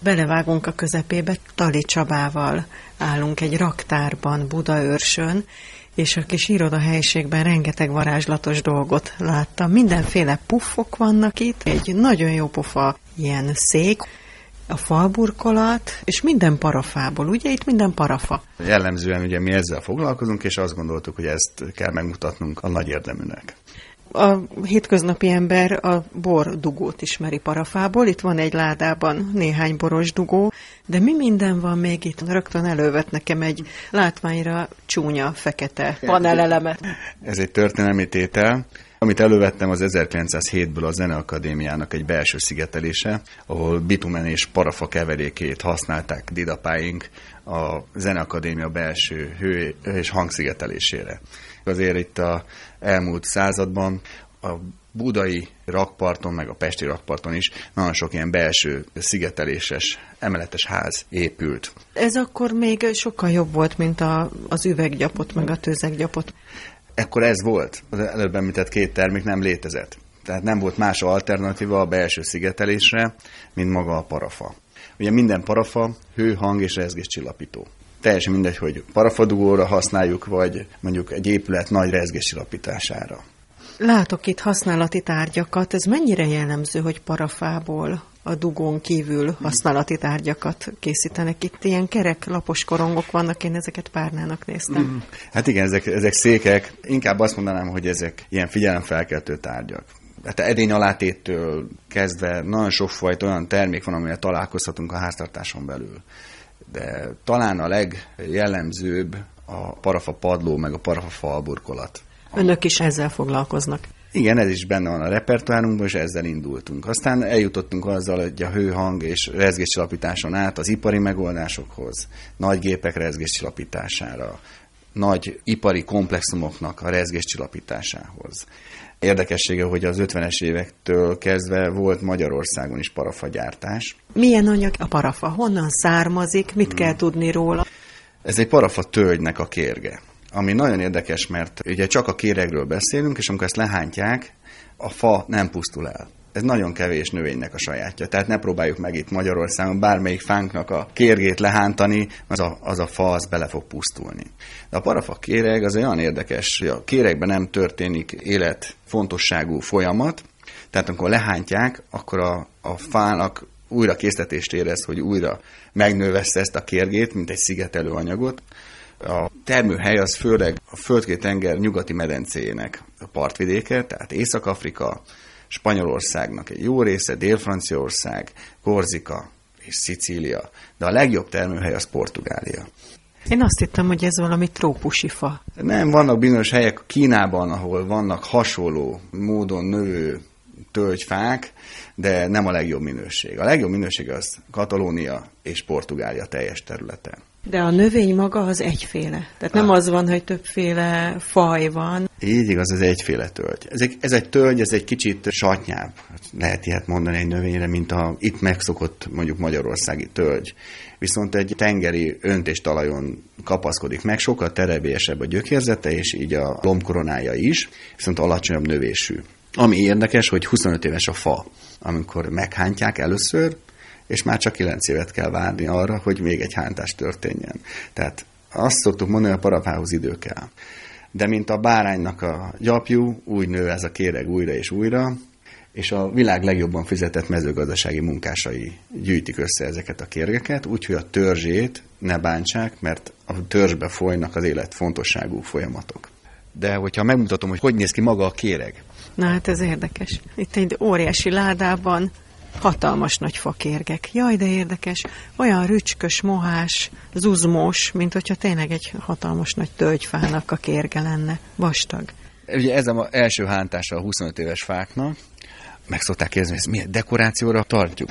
belevágunk a közepébe, Thaly Csabával állunk egy raktárban Budaörsön, és a kis irodahelyiségben rengeteg varázslatos dolgot láttam. Mindenféle puffok vannak itt, egy nagyon jó pofa ilyen szék, a falburkolat, és minden parafából, ugye itt minden parafa. Jellemzően ugye mi ezzel foglalkozunk, és azt gondoltuk, hogy ezt kell megmutatnunk a nagy érdeműnek. A hétköznapi ember a bordugót ismeri parafából, itt van egy ládában néhány boros dugó, de mi minden van még itt? Rögtön elővet nekem egy látványra csúnya, fekete panelelemet. Ez egy történelmi tétel, amit elővettem, az 1907-ből a Zeneakadémiának egy belső szigetelése, ahol bitumen és parafa keverékét használták didapáink a Zeneakadémia belső hő- és hangszigetelésére. Azért itt az elmúlt században a budai rakparton, meg a pesti rakparton is nagyon sok ilyen belső szigeteléses, emeletes ház épült. Ez akkor még sokkal jobb volt, mint az üveggyapot, meg a tőzeggyapot. Ekkor ez volt. Az előbb említett két termék nem létezett. Tehát nem volt más alternatíva a belső szigetelésre, mint maga a parafa. Ugye minden parafa hő, hang és rezgéscsillapító. Teljesen mindegy, hogy parafadugóra használjuk, vagy mondjuk egy épület nagy rezgéscsillapítására. Látok itt használati tárgyakat. Ez mennyire jellemző, hogy parafából a dugón kívül használati tárgyakat készítenek? Itt ilyen kerek, lapos korongok vannak, én ezeket párnának néztem. Hát igen, ezek székek. Inkább azt mondanám, hogy ezek ilyen figyelemfelkeltő tárgyak. Hát edény alátéttől kezdve nagyon sokfajta olyan termék van, amivel találkozhatunk a háztartáson belül. De talán a legjellemzőbb a parafa padló, meg a parafa falburkolat. Önök is ezzel foglalkoznak? Igen, ez is benne van a repertoárunkban, és ezzel indultunk. Aztán eljutottunk azzal, hogy a hőhang és rezgéscsillapításon át az ipari megoldásokhoz, nagy gépek rezgéscsillapítására, nagy ipari komplexumoknak a rezgéscsillapításához. Érdekessége, hogy az 50-es évektől kezdve volt Magyarországon is parafagyártás. Milyen anyag a parafa? Honnan származik? Mit kell tudni róla? Ez egy parafa tölgynek a kérge, ami nagyon érdekes, mert ugye csak a kéregről beszélünk, és amikor ezt lehántják, a fa nem pusztul el. Ez nagyon kevés növénynek a sajátja. Tehát ne próbáljuk meg itt Magyarországon bármelyik fánknak a kérgét lehántani, az a fa az bele fog pusztulni. De a parafa kéreg az olyan érdekes, hogy a kéregben nem történik életfontosságú folyamat, tehát amikor lehántják, akkor a fának újra késztetést érez, hogy újra megnövessze ezt a kérgét, mint egy szigetelő anyagot. A termőhely az főleg a Földközi-tenger nyugati medencéjének a partvidéke, tehát Észak-Afrika, Spanyolországnak egy jó része, Dél-Franciaország, Korzika és Szicília, de a legjobb termőhely az Portugália. Én azt hittem, hogy ez valami trópusi fa. Nem, vannak bizonyos helyek Kínában, ahol vannak hasonló módon növő tölgyfák, de nem a legjobb minőség. A legjobb minőség az Katalónia és Portugália teljes területe. De a növény maga az egyféle. Tehát nem az van, hogy többféle faj van. Így igaz, ez egyféle tölgy. Ez egy tölgy, ez egy kicsit satnyább. Lehet ilyet mondani egy növényre, mint a itt megszokott mondjuk magyarországi tölgy. Viszont egy tengeri öntéstalajon kapaszkodik meg, sokkal terebélyesebb a gyökérzete, és így a lombkoronája is, viszont alacsonyabb növésű. Ami érdekes, hogy 25 éves a fa, amikor meghántják először, és már csak 9 évet kell várni arra, hogy még egy hántás történjen. Tehát azt szoktuk mondani, hogy a parafához idő kell. De mint a báránynak a gyapjú, úgy nő ez a kéreg újra és újra, és a világ legjobban fizetett mezőgazdasági munkásai gyűjtik össze ezeket a kérgeket, úgyhogy a törzsét ne bántsák, mert a törzsbe folynak az életfontosságú folyamatok. De hogyha megmutatom, hogy néz ki maga a kéreg. Na hát ez érdekes. Itt egy óriási ládában hatalmas nagy fakérgek. Jaj, de érdekes. Olyan rücskös, mohás, zuzmós, mint hogyha tényleg egy hatalmas nagy tölgyfának a kérge lenne. Vastag. Ugye ez az első hántása a 25 éves fáknak. Meg szokták kérdezni, hogy ezt milyen dekorációra tartjuk.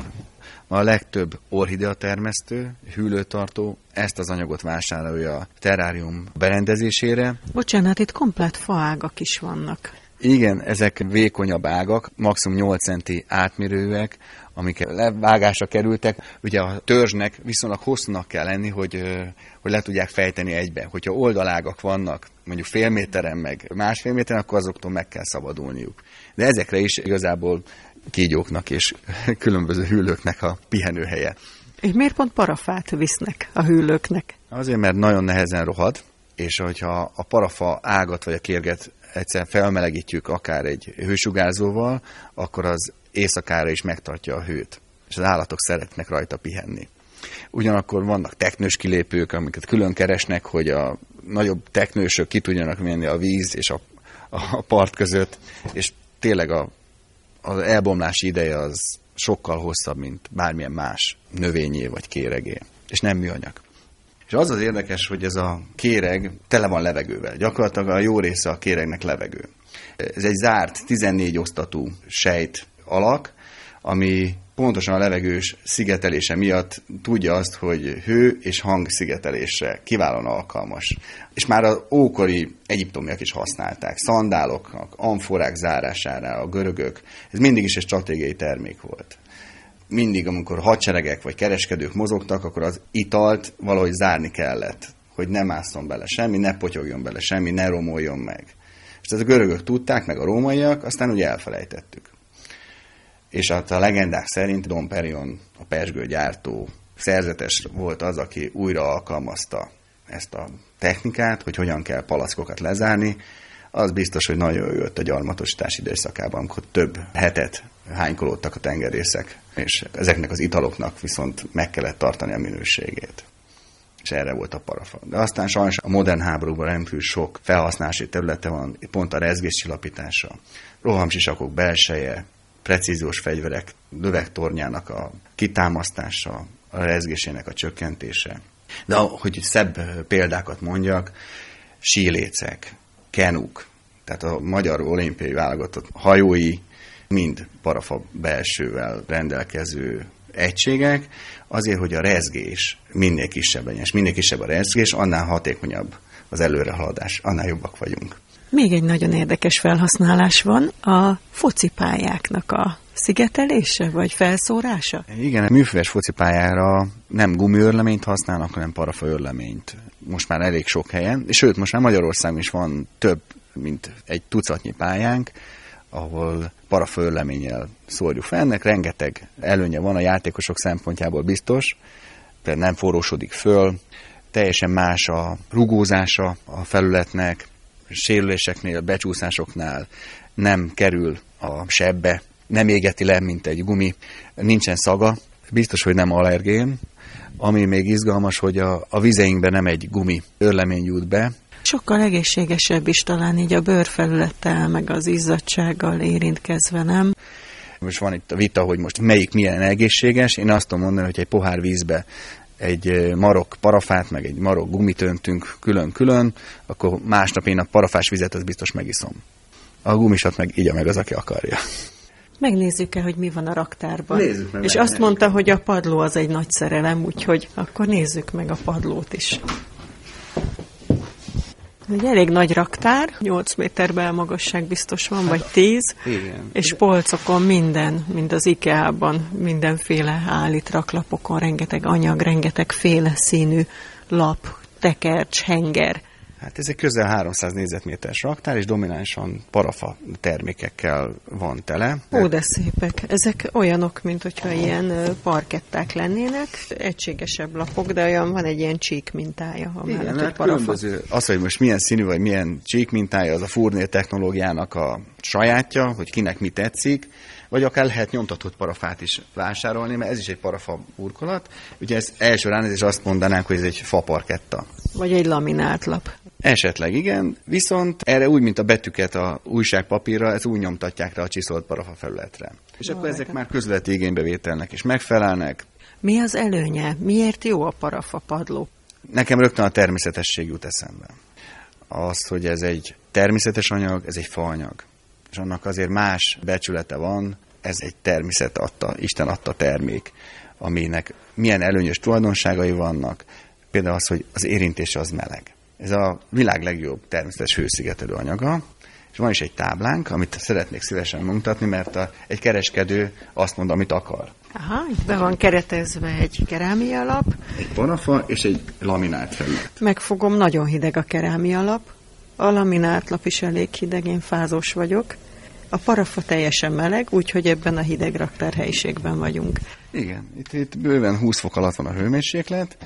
A legtöbb orhideatermesztő, hűlőtartó ezt az anyagot vásárolja a terárium berendezésére. Bocsánat, itt komplett faágak is vannak. Igen, ezek vékonyabb ágak, maximum 8 centi átmérőek, amik levágásra kerültek. Ugye a törzsnek viszonylag hosszúnak kell lenni, hogy le tudják fejteni egybe. Hogyha oldalágak vannak, mondjuk fél méteren, meg másfél méteren, akkor azoktól meg kell szabadulniuk. De ezekre is igazából kígyóknak és különböző hüllőknek a pihenőhelye. És miért pont parafát visznek a hüllőknek? Azért, mert nagyon nehezen rohad, és hogyha a parafa ágat vagy a kérget egyszerűen felmelegítjük akár egy hősugárzóval, akkor az éjszakára is megtartja a hőt, és az állatok szeretnek rajta pihenni. Ugyanakkor vannak teknős kilépők, amiket külön keresnek, hogy a nagyobb teknősök ki tudjanak menni a víz és a part között, és tényleg az elbomlási ideje az sokkal hosszabb, mint bármilyen más növényé vagy kéregé, és nem műanyag. És az az érdekes, hogy ez a kéreg tele van levegővel. Gyakorlatilag a jó része a kéregnek levegő. Ez egy zárt, 14 osztatú sejt alak, ami pontosan a levegős szigetelése miatt tudja azt, hogy hő és hang szigetelésre kiválóan alkalmas. És már az ókori egyiptomiak is használták, szandáloknak, amforák zárására, a görögök. Ez mindig is egy stratégiai termék volt. Mindig, amikor hadseregek vagy kereskedők mozogtak, akkor az italt valahogy zárni kellett, hogy ne másszon bele semmi, ne potyogjon bele semmi, ne romoljon meg. És ezt a görögök tudták, meg a rómaiak, aztán ugye elfelejtettük. És a legendák szerint Dom Perignon, a pezsgőgyártó szerzetes volt az, aki újra alkalmazta ezt a technikát, hogy hogyan kell palackokat lezárni. Az biztos, hogy nagyon jött a gyarmatosítás időszakában, amikor több hetet hánykolódtak a tengerészek, és ezeknek az italoknak viszont meg kellett tartani a minőségét. És erre volt a parafa. De aztán sajnos a modern háborúban rendkívül sok felhasználási területe van, pont a rezgéscsillapítása, rohamsisakok belseje, precíziós fegyverek lövegtornyának a kitámasztása, a rezgésének a csökkentése. De hogy szebb példákat mondjak, sílécek, kenuk, tehát a magyar olimpiai válogatott hajói, mind parafa belsővel rendelkező egységek, azért, hogy a rezgés minél kisebb legyen, és minél kisebb a rezgés, annál hatékonyabb az előrehaladás, annál jobbak vagyunk. Még egy nagyon érdekes felhasználás van, a focipályáknak a szigetelése, vagy felszórása? Igen, a műfüves focipályára nem gumiörleményt használnak, hanem parafaörleményt. Most már elég sok helyen, és sőt, most már Magyarországon is van több, mint egy tucatnyi pályánk, ahol parafaörleménnyel szórjuk fel. Ennek rengeteg előnye van a játékosok szempontjából biztos, tehát nem forrósodik föl, teljesen más a rugózása a felületnek, sérüléseknél, becsúszásoknál nem kerül a sebbe, nem égeti le, mint egy gumi, nincsen szaga, biztos, hogy nem allergén. Ami még izgalmas, hogy a vizeinkben nem egy gumi örlemény jut be. Sokkal egészségesebb is talán így a bőrfelülettel, meg az izzadsággal érintkezve, nem? Most van itt a vita, hogy most melyik milyen egészséges. Én azt tudom mondani, hogy egy pohár vízbe egy marok parafát, meg egy marok gumit öntünk külön-külön, akkor másnap én a parafás vizet az biztos megiszom. A gumisat meg igya meg az, aki akarja. Megnézzük, hogy mi van a raktárban. Nézzük meg. És meg, azt mondta, hogy a padló az egy nagy szerelem, úgyhogy akkor nézzük meg a padlót is. Egy elég nagy raktár, 8 méter belmagasság biztos van, vagy 10, igen. És polcokon minden, mind az IKEA-ban, mindenféle állít raklapokon, rengeteg anyag, rengeteg féle színű lap, tekercs, henger. Hát ez egy közel 300 négyzetméteres raktár, és dominánsan parafa termékekkel van tele. Ó, de szépek. Ezek olyanok, mint hogyha ilyen parketták lennének, egységesebb lapok, de olyan van egy ilyen csík mintája, amellett, hogy parafa. Az, hogy most milyen színű, vagy milyen csík mintája, az a Fournier technológiának a sajátja, hogy kinek mi tetszik, vagy akár lehet nyomtatott parafát is vásárolni, mert ez is egy parafa burkolat. Ugye ez első ránézés azt mondanánk, hogy ez egy faparketta. Vagy egy laminált lap. Esetleg igen, viszont erre úgy, mint a betűket a újságpapírra, ez úgy nyomtatják rá a csiszolt parafa felületre. És akkor ezek már közleti igénybevételnek is megfelelnek. Mi az előnye? Miért jó a parafa padló? Nekem rögtön a természetesség jut eszembe. Az, hogy ez egy természetes anyag, ez egy faanyag. És annak azért más becsülete van, ez egy természet adta, Isten adta termék, aminek milyen előnyös tulajdonságai vannak, például az, hogy az érintése az meleg. Ez a világ legjobb természetes hőszigetelő anyaga, és van is egy táblánk, amit szeretnék szívesen mutatni, mert egy kereskedő azt mond, amit akar. Aha, itt be van keretezve egy kerámia lap. Egy parafa és egy laminált felület. Megfogom, nagyon hideg a kerámia lap. A laminált lap is elég hideg, én fázós vagyok. A parafa teljesen meleg, úgyhogy ebben a hideg raktárhelyiségben vagyunk. Igen, itt bőven 20 fok alatt van a hőmérséklet.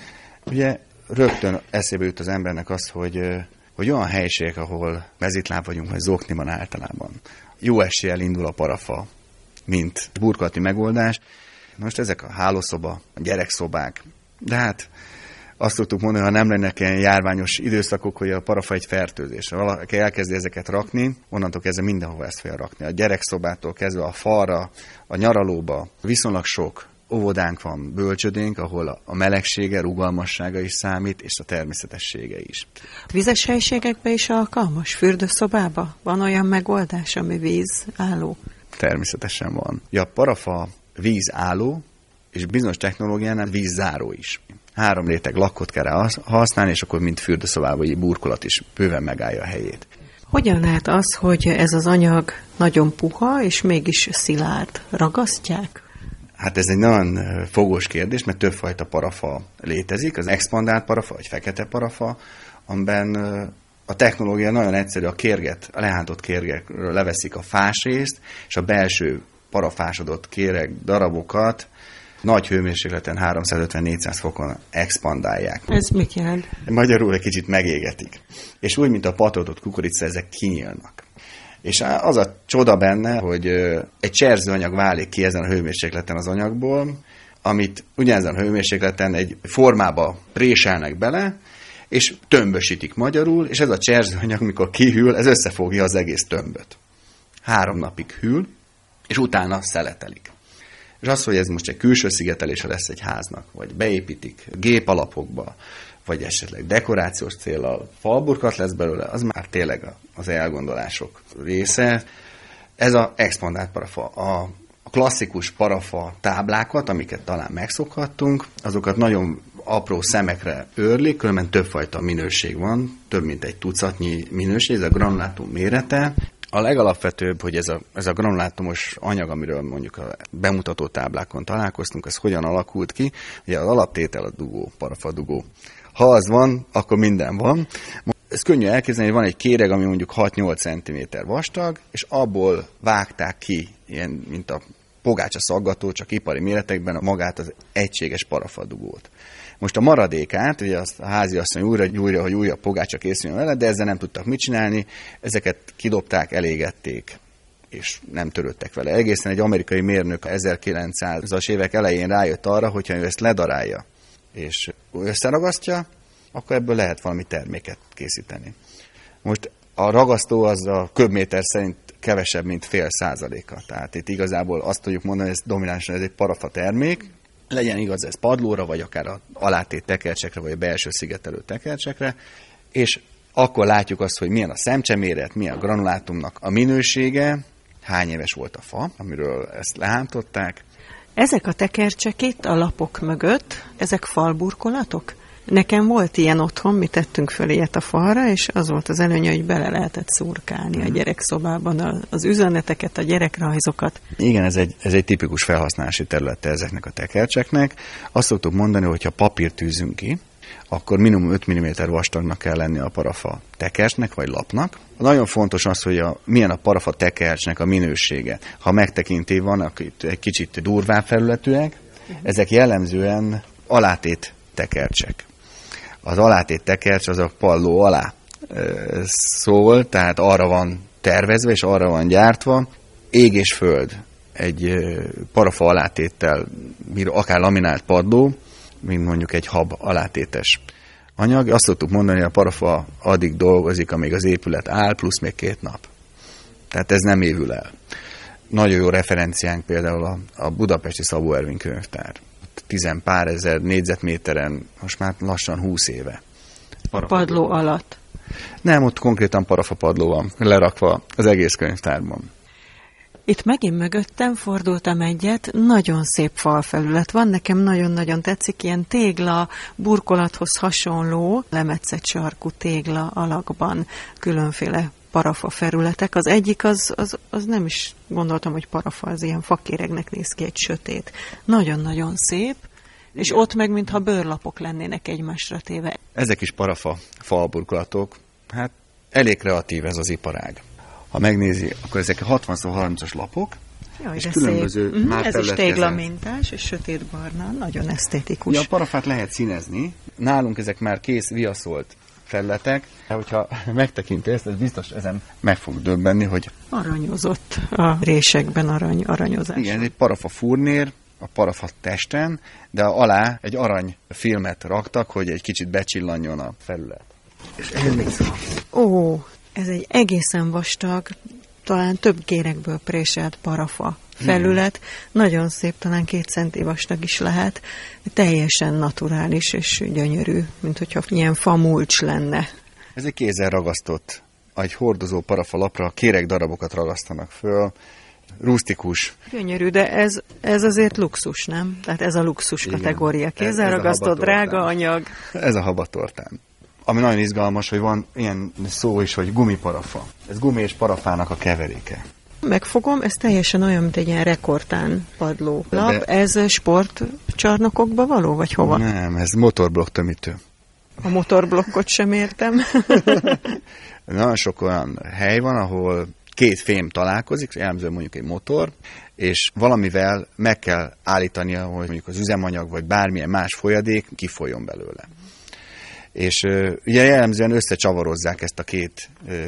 Ugye rögtön eszébe jut az embernek az, hogy olyan helység, ahol mezitláb vagyunk, vagy zokni van általában. Jó eséllyel indul a parafa, mint burkolati megoldás. Most ezek a hálószoba, a gyerekszobák, de hát azt tudtuk mondani, ha nem lennek ilyen járványos időszakok, hogy a parafa egy fertőzés. Valaki elkezdi ezeket rakni, onnantól kezdve mindenhova ezt fogja rakni. A gyerekszobától kezdve a falra, a nyaralóba, viszonylag sok óvodánk van, bölcsödénk, ahol a melegsége, rugalmassága is számít, és a természetessége is. Vizes helységekbe is alkalmas? Fürdőszobába? Van olyan megoldás, ami vízálló? Természetesen van. A parafa vízálló, és bizonyos technológiánál vízzáró is. 3 réteg lakkot kell rá használni, és akkor mint fürdőszobában, vagy burkolat is bőven megállja a helyét. Hogyan lehet az, hogy ez az anyag nagyon puha, és mégis szilárd? Ragasztják? Hát ez egy nagyon fogós kérdés, mert többfajta parafa létezik. Az expandált parafa, vagy fekete parafa, amiben a technológia nagyon egyszerű, a kérget, a lehántott kérgekről leveszik a fás részt, és a belső parafásodott kéreg darabokat nagy hőmérsékleten, 350-400 fokon expandálják. Ez mit jelent? Magyarul egy kicsit megégetik. És úgy, mint a patoltott kukorica, ezek kinyílnak. És az a csoda benne, hogy egy cserzőanyag válik ki ezen a hőmérsékleten az anyagból, amit ugyanezen a hőmérsékleten egy formába préselnek bele, és tömbösítik magyarul, és ez a cserzőanyag, mikor kihűl, ez összefogja az egész tömböt. 3 napig hűl, és utána szeletelik. És az, hogy ez most egy külső szigetelése lesz egy háznak, vagy beépítik gépalapokba, vagy esetleg dekorációs céllal falburkat lesz belőle, az már tényleg az elgondolások része. Ez az expandált parafa. A klasszikus parafa táblákat, amiket talán megszokhattunk, azokat nagyon apró szemekre őrlik, különben többfajta minőség van, több mint egy tucatnyi minőség, ez a granulátum mérete. A legalapvetőbb, hogy ez a granulátumos anyag, amiről mondjuk a bemutató táblákon találkoztunk, ez hogyan alakult ki. Ugye az alaptétel a dugó, parafadugó. Ha az van, akkor minden van. Ez könnyű elképzelni, hogy van egy kéreg, ami mondjuk 6-8 cm vastag, és abból vágták ki, ilyen, mint a pogácsa szaggató, csak ipari méretekben magát az egységes parafadugót. Most a maradékát, ugye azt a háziasszony újra hogy újabb pogácsa készüljön vele, de ezzel nem tudtak mit csinálni, ezeket kidobták, elégették, és nem törődtek vele. Egészen egy amerikai mérnök 1900-as évek elején rájött arra, hogyha ő ezt ledarálja, és összeragasztja, akkor ebből lehet valami terméket készíteni. Most a ragasztó az a köbméter szerint kevesebb, mint fél százaléka. Tehát itt igazából azt tudjuk mondani, hogy ez dominánsan ez egy parafa termék, legyen igaz ez padlóra, vagy akár a alátét tekercsekre, vagy a belső szigetelő tekercsekre, és akkor látjuk azt, hogy milyen a szemcseméret, milyen a granulátumnak a minősége, hány éves volt a fa, amiről ezt lehántották. Ezek a tekercsek itt a lapok mögött, ezek falburkolatok? Nekem volt ilyen otthon, mi tettünk föl ilyet a falra, és az volt az előnye, hogy bele lehetett szurkálni a gyerekszobában az üzeneteket, a gyerekrajzokat. Igen, ez egy tipikus felhasználási területe ezeknek a tekercseknek. Azt szoktuk mondani, hogy ha papírt tűzünk ki, akkor minimum 5 mm vastagnak kell lenni a parafa tekercsnek, vagy lapnak. Nagyon fontos az, hogy milyen a parafa tekercsnek a minősége. Ha megtekinti, vannak itt egy kicsit durvább felületűek, ezek jellemzően alátét tekercsek. Az alátét tekercs az a palló alá szól, tehát arra van tervezve és arra van gyártva. Ég és föld egy parafa alátéttel, akár laminált padló, mint mondjuk egy hab alátétes anyag. Azt szoktuk mondani, hogy a parafa addig dolgozik, amíg az épület áll, plusz még 2 nap. Tehát ez nem évül el. Nagyon jó referenciánk például a budapesti Szabó Ervin könyvtár. 10 pár ezer négyzetméteren, most már lassan 20 éve. Parafa padló alatt? Nem, ott konkrétan parafa padló van lerakva az egész könyvtárban. Itt megint mögöttem fordultam egyet, nagyon szép falfelület van, nekem nagyon-nagyon tetszik, ilyen tégla, burkolathoz hasonló, lemetszett sarkú tégla alakban különféle parafa felületek. Az egyik az nem is gondoltam, hogy parafa, az ilyen fakéregnek néz ki, egy sötét. Nagyon-nagyon szép, és ott meg mintha bőrlapok lennének egymásra téve. Ezek is parafa falburkolatok. Hát elég kreatív ez az iparág. Ha megnézi, akkor ezek 60x30-as lapok, Jaj, és különböző már ez is téglamintás, és sötétbarna, nagyon esztétikus. Ja, a parafát lehet színezni. Nálunk ezek már kész, viaszolt felletek. Hogyha megtekinti ezt, ez biztos ezen meg fog döbbenni, hogy... aranyozott a résekben aranyozás. Igen, egy parafa furnér, a parafa testen, de alá egy aranyfilmet raktak, hogy egy kicsit becsillanjon a felület. És elnézve. Ó, ez egy egészen vastag, talán több géregből préselt parafa felület. Nagyon szép, talán 2 centi vastag is lehet. Teljesen naturális és gyönyörű, mint hogyha ilyen famulcs lenne. Ez egy kézzel ragasztott. Egy hordozó parafalapra kéreg darabokat ragasztanak föl. Rusztikus. Gyönyörű, de ez azért luxus, nem? Tehát ez a luxus kategória. Kézzel ragasztott, drága anyag. Ez a habatortán. Ami nagyon izgalmas, hogy van ilyen szó is, hogy gumiparafa. Ez gumi és parafának a keveréke. Megfogom, ez teljesen olyan, mint egy ilyen rekordtán padló lap. De... ez sportcsarnokokba való, vagy hova? Nem, ez motorblokk tömítő. A motorblokkot sem értem. Nagyon sok olyan hely van, ahol 2 fém találkozik, jellemzően mondjuk egy motor, és valamivel meg kell állítania, hogy mondjuk az üzemanyag, vagy bármilyen más folyadék kifolyjon belőle. És ugye jellemzően összecsavarozzák ezt a 2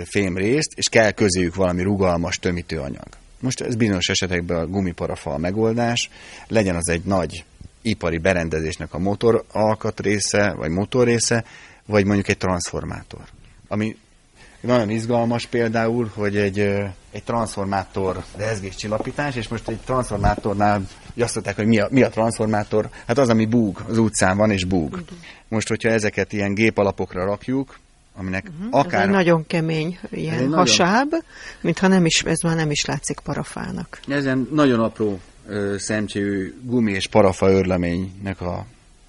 fémrészt, és kell közéjük valami rugalmas tömítőanyag. Most ez bizonyos esetekben a gumiparafa a megoldás, legyen az egy nagy ipari berendezésnek a motor alkatrésze, vagy motorrésze, vagy mondjuk egy transformátor. Ami nagyon izgalmas például, hogy egy transformátor rezgéscsillapítás, és most egy transformátornál azt mondták, hogy mi a transformátor? Hát az, ami búg, az utcán van, és búg. Most, hogyha ezeket ilyen gépalapokra rakjuk, aminek akár... ez egy nagyon kemény, ilyen hasáb, nagyon... mintha ez már nem is látszik parafának. Ezen nagyon apró szemcséjű gumi és parafa örleménynek a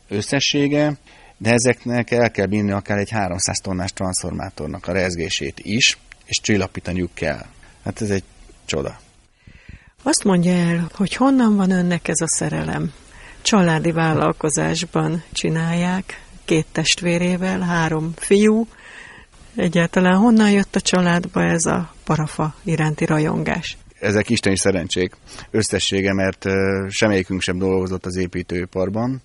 összessége, de ezeknek el kell bírni akár egy 300 tonnás transzformátornak a rezgését is, és csillapítaniuk kell. Hát ez egy csoda. Azt mondja el, hogy honnan van önnek ez a szerelem. Családi vállalkozásban csinálják, 2 testvérével, 3 fiú. Egyáltalán honnan jött a családba ez a parafa iránti rajongás? Ezek isteni szerencsék összessége, mert semmelyikünk sem dolgozott az építőiparban,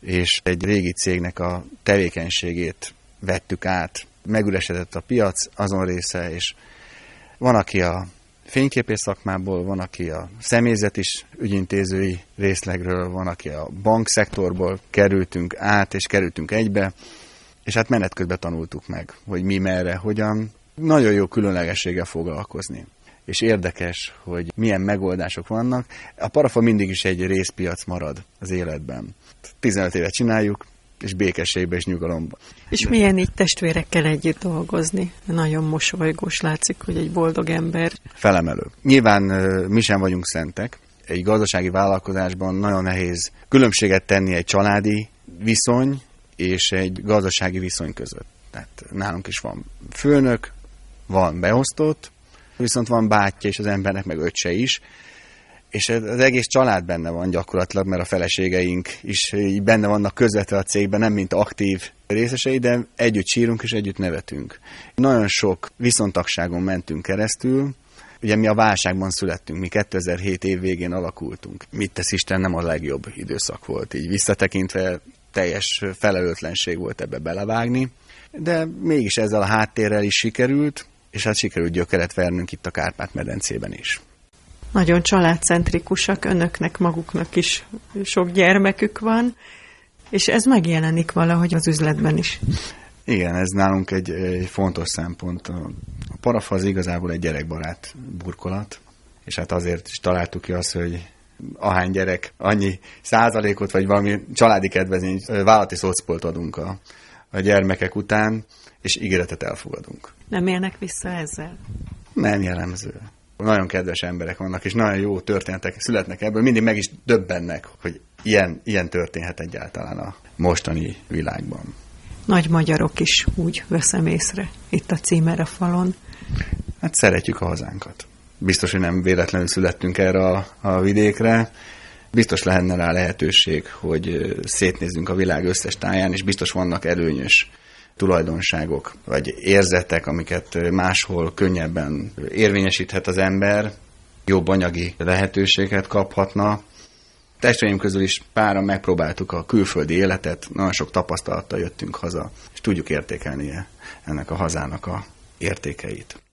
és egy régi cégnek a tevékenységét vettük át. Megüresedett a piac, azon része, és van, aki a fényképész szakmából, van, aki a személyzet is ügyintézői részlegről, van, aki a bankszektorból kerültünk át, és kerültünk egybe, és hát menet közben tanultuk meg, hogy mi merre, hogyan. Nagyon jó különlegességgel foglalkozni. És érdekes, hogy milyen megoldások vannak. A parafa mindig is egy részpiac marad az életben. 15 éve csináljuk, és békességben és nyugalomban. És milyen így testvérekkel együtt dolgozni? Nagyon mosolygós, látszik, hogy egy boldog ember. Felemelő. Nyilván mi sem vagyunk szentek. Egy gazdasági vállalkozásban nagyon nehéz különbséget tenni egy családi viszony és egy gazdasági viszony között. Tehát nálunk is van főnök, van beosztott, viszont van bátyja és az embernek meg öccse is, és az egész család benne van gyakorlatilag, mert a feleségeink is benne vannak közvetve a cégben, nem mint aktív részesei, de együtt sírunk és együtt nevetünk. Nagyon sok viszontagságon mentünk keresztül, ugye mi a válságban születtünk, mi 2007 év végén alakultunk. Mit tesz Isten, nem a legjobb időszak volt, így visszatekintve teljes felelőtlenség volt ebbe belevágni, de mégis ezzel a háttérrel is sikerült, és hát sikerült gyökeret vernünk itt a Kárpát-medencében is. Nagyon családcentrikusak, önöknek maguknak is sok gyermekük van, és ez megjelenik valahogy az üzletben is. Igen, ez nálunk egy fontos szempont. A parafa az igazából egy gyerekbarát burkolat, és hát azért is találtuk ki azt, hogy ahány gyerek, annyi százalékot, vagy valami családi kedvezményt, vállalati szocpolt adunk a gyermekek után, és ígéretet elfogadunk. Nem élnek vissza ezzel? Nem jellemző. Nagyon kedves emberek vannak, és nagyon jó történetek születnek ebből, mindig meg is döbbennek, hogy ilyen történhet egyáltalán a mostani világban. Nagy magyarok is, úgy veszem észre, itt a címer a falon. Hát szeretjük a hazánkat. Biztos, hogy nem véletlenül születtünk erre a vidékre. Biztos lenne rá lehetőség, hogy szétnézzünk a világ összes táján, és biztos vannak előnyös tulajdonságok, vagy érzetek, amiket máshol könnyebben érvényesíthet az ember, jobb anyagi lehetőséget kaphatna. Testvéreim közül is páran megpróbáltuk a külföldi életet, nagyon sok tapasztalattal jöttünk haza, és tudjuk értékelni ennek a hazának a értékeit.